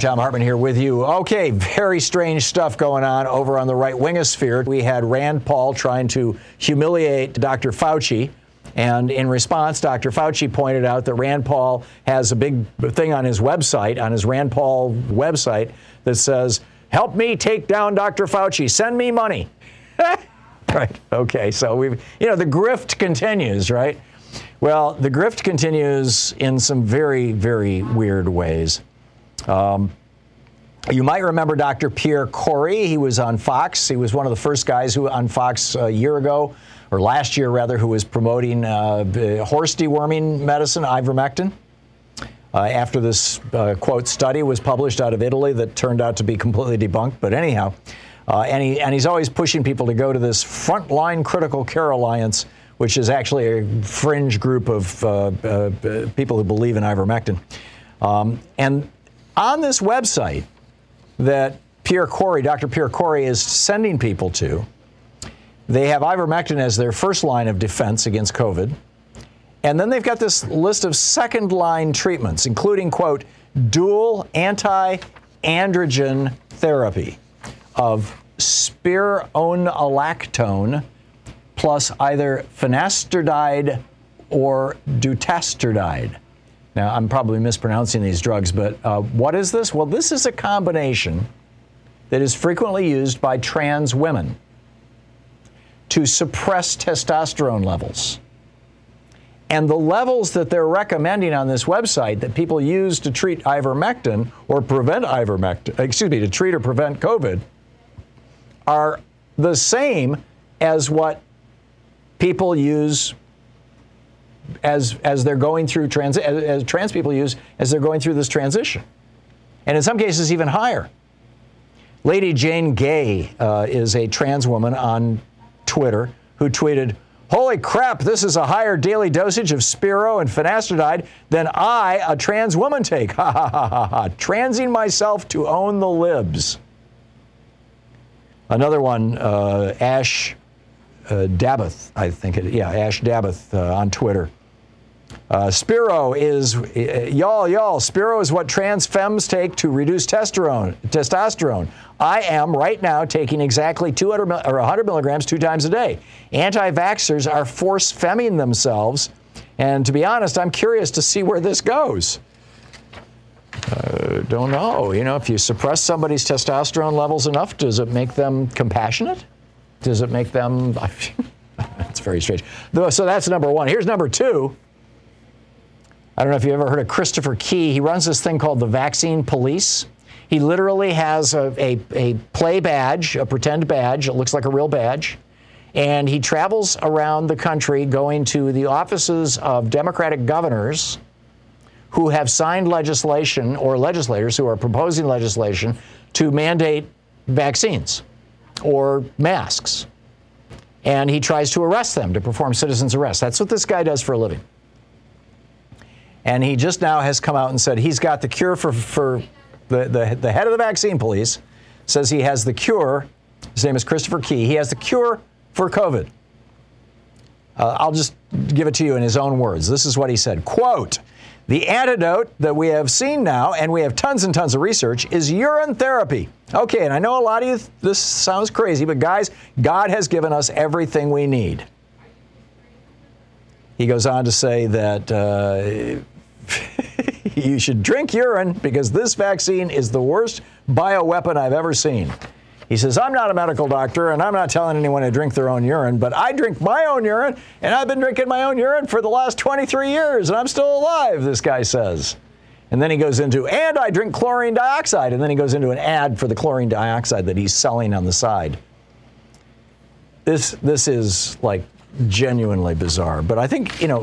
Thom Hartmann here with you. Okay, very strange stuff going on over on the right wingosphere. We had Rand Paul trying to humiliate Dr. Fauci, and in response, Dr. Fauci pointed out that Rand Paul has a big thing on his website, on his Rand Paul website, that says, help me take down Dr. Fauci, send me money. Right, okay, so we've, you know, the grift continues, right? Well, the grift continues in some very, very weird ways. You might remember Dr. Pierre Corey. He was on Fox. He was one of the first guys who on Fox a year ago, or last year rather, who was promoting horse deworming medicine, ivermectin, after this, quote, study was published out of Italy that turned out to be completely debunked. But anyhow, and he's always pushing people to go to this Frontline Critical Care Alliance, which is actually a fringe group of people who believe in ivermectin. And on this website that Pierre Corey, Dr. Pierre Corey is sending people to, they have ivermectin as their first line of defense against COVID. And then they've got this list of second line treatments, including, quote, dual anti-androgen therapy of spironolactone plus either finasteride or dutasteride. Now, I'm probably mispronouncing these drugs, but what is this? Well, this is a combination that is frequently used by trans women to suppress testosterone levels. And the levels that they're recommending on this website that people use to treat ivermectin or prevent ivermectin, to treat or prevent COVID, are the same as what people use as they're going through as trans people use as they're going through this transition, and in some cases even higher. Lady Jane Gay is a trans woman on Twitter who tweeted, "Holy crap, this is a higher daily dosage of Spiro and finasteride than I, a trans woman, take. Ha ha ha ha ha. Transing myself to own the libs." Another one, Ash Dabbath on Twitter. Spiro is, y'all, Spiro is what trans femmes take to reduce testosterone. I am right now taking exactly 100 milligrams 2 times a day. Anti-vaxxers are force-femming themselves, and to be honest, I'm curious to see where this goes. Don't know. You know, if you suppress somebody's testosterone levels enough, does it make them compassionate? Does it make them... That's very strange. So that's number one. Here's number two. I don't know if you've ever heard of Christopher Key. He runs this thing called the Vaccine Police. He literally has a play badge, a pretend badge. It looks like a real badge. And he travels around the country going to the offices of Democratic governors who have signed legislation, or legislators who are proposing legislation to mandate vaccines or masks. And he tries to arrest them, to perform citizens' arrest. That's what this guy does for a living. And he just now has come out and said he's got the cure for the head of the vaccine police, says he has the cure. His name is Christopher Key. He has the cure for COVID. I'll just give it to you in his own words. This is what he said. Quote, "The antidote that we have seen now, and we have tons and tons of research, is urine therapy." Okay, and I know a lot of you, this sounds crazy, but guys, God has given us everything we need. He goes on to say that you should drink urine because this vaccine is the worst bioweapon I've ever seen. He says, "I'm not a medical doctor, and I'm not telling anyone to drink their own urine, but I drink my own urine, and I've been drinking my own urine for the last 23 years, and I'm still alive," this guy says. And then he goes into, "and I drink chlorine dioxide," and then he goes into an ad for the chlorine dioxide that he's selling on the side. This is like... genuinely bizarre. But I think, you know,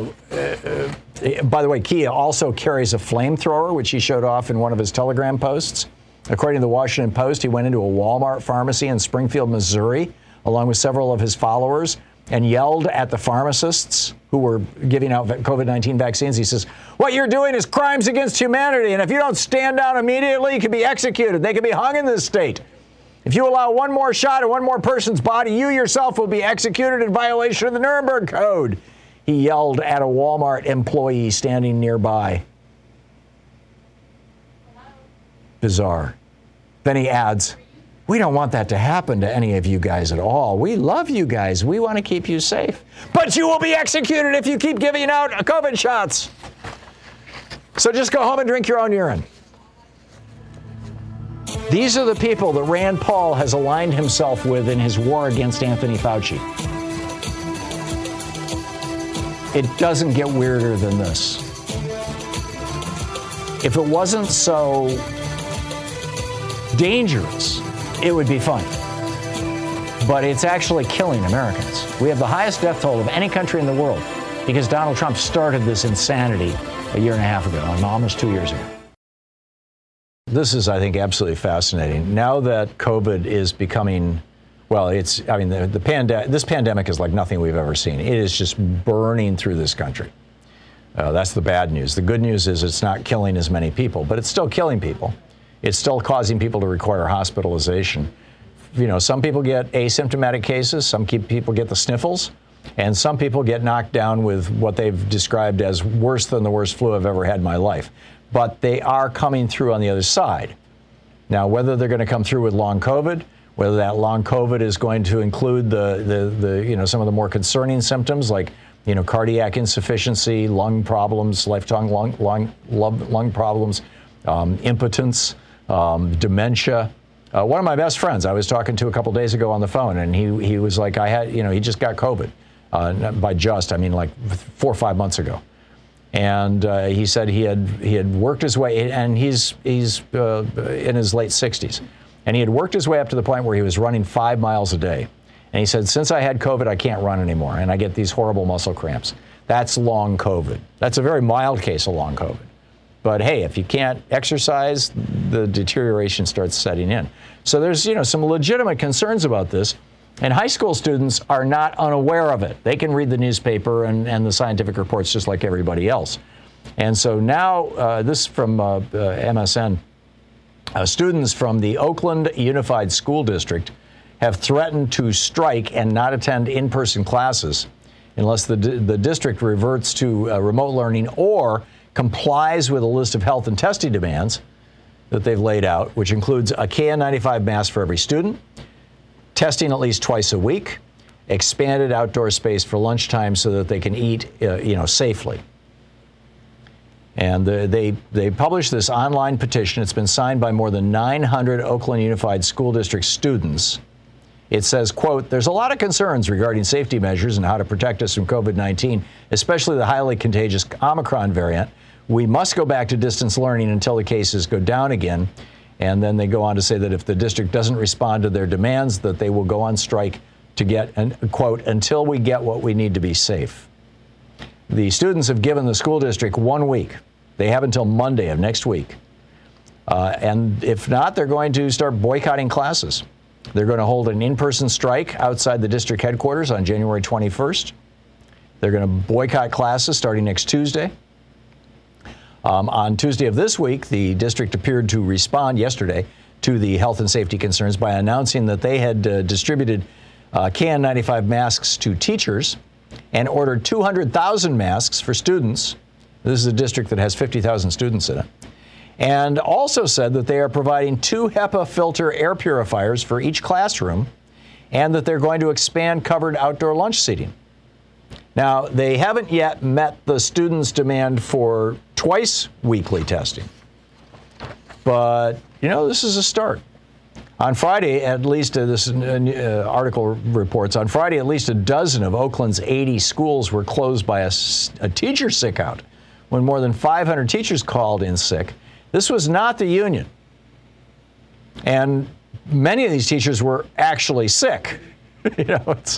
by the way, Kia also carries a flamethrower, which he showed off in one of his Telegram posts. According to the Washington Post, he went into a Walmart pharmacy in Springfield, Missouri, along with several of his followers, and yelled at the pharmacists who were giving out COVID-19 vaccines. He says, "What you're doing is crimes against humanity, and if you don't stand down immediately, you can be executed. They can be hung in this state. If you allow one more shot at one more person's body, you yourself will be executed in violation of the Nuremberg Code," he yelled at a Walmart employee standing nearby. Bizarre. Then he adds, "We don't want that to happen to any of you guys at all. We love you guys. We want to keep you safe. But you will be executed if you keep giving out COVID shots. So just go home and drink your own urine." These are the people that Rand Paul has aligned himself with in his war against Anthony Fauci. It doesn't get weirder than this. If it wasn't so dangerous, it would be fun. But it's actually killing Americans. We have the highest death toll of any country in the world because Donald Trump started this insanity a year and a half ago, almost 2 years ago. This is, I think, absolutely fascinating. Now that COVID is becoming, well, this pandemic is like nothing we've ever seen. It is just burning through this country. That's the bad news. The good news is it's not killing as many people, but it's still killing people. It's still causing people to require hospitalization. You know, some people get asymptomatic cases, some people get the sniffles, and some people get knocked down with what they've described as worse than the worst flu I've ever had in my life. But they are coming through on the other side. Now, whether they're going to come through with long COVID, whether that long COVID is going to include the some of the more concerning symptoms like, you know, cardiac insufficiency, lung problems, lung problems, impotence, dementia. One of my best friends I was talking to a couple days ago on the phone, and he was like, he just got COVID. By just, I mean like 4 or 5 months ago. And he said he had worked his way, and he's in his late 60s, and he had worked his way up to the point where he was running 5 miles a day. And he said, since I had COVID, I can't run anymore, and I get these horrible muscle cramps. That's long COVID. That's a very mild case of long COVID. But hey, if you can't exercise, the deterioration starts setting in. So there's, some legitimate concerns about this. And high school students are not unaware of it. They can read the newspaper and the scientific reports just like everybody else. And so now this from MSN. Students from the Oakland Unified School District have threatened to strike and not attend in-person classes unless the district reverts to remote learning or complies with a list of health and testing demands that they've laid out, which includes a KN95 mask for every student, testing at least twice a week, expanded outdoor space for lunchtime so that they can eat, safely. And they published this online petition. It's been signed by more than 900 Oakland Unified School District students. It says, quote, there's a lot of concerns regarding safety measures and how to protect us from COVID-19, especially the highly contagious Omicron variant. We must go back to distance learning until the cases go down again. And then they go on to say that if the district doesn't respond to their demands, that they will go on strike to get, quote, until we get what we need to be safe. The students have given the school district 1 week. They have until Monday of next week. And if not, they're going to start boycotting classes. They're going to hold an in-person strike outside the district headquarters on January 21st. They're going to boycott classes starting next Tuesday. On Tuesday of this week, the district appeared to respond yesterday to the health and safety concerns by announcing that they had distributed KN95 masks to teachers and ordered 200,000 masks for students. This is a district that has 50,000 students in it. And also said that they are providing 2 HEPA filter air purifiers for each classroom and that they're going to expand covered outdoor lunch seating. Now, they haven't yet met the students' demand for twice weekly testing. But, this is a start. On Friday, at least, this article reports, on Friday, at least a dozen of Oakland's 80 schools were closed by a teacher sick out when more than 500 teachers called in sick. This was not the union. And many of these teachers were actually sick. But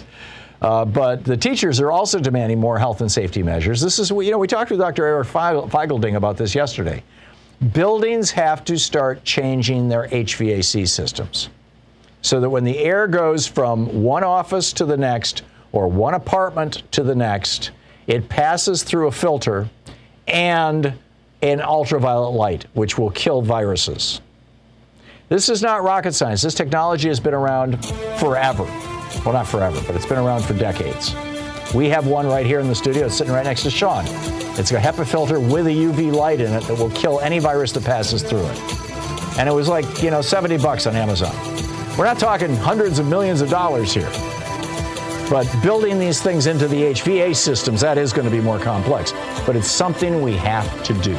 the teachers are also demanding more health and safety measures. This is, we talked to Dr. Eric Feigelding about this yesterday. Buildings have to start changing their HVAC systems so that when the air goes from one office to the next or one apartment to the next, it passes through a filter and an ultraviolet light, which will kill viruses. This is not rocket science. This technology has been around forever. Well, not forever, but it's been around for decades. We have one right here in the studio. It's sitting right next to Sean. It's a HEPA filter with a UV light in it that will kill any virus that passes through it. And it was like, $70 on Amazon. We're not talking hundreds of millions of dollars here. But building these things into the HVAC systems, that is going to be more complex. But it's something we have to do.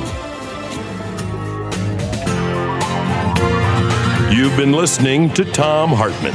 You've been listening to Thom Hartmann.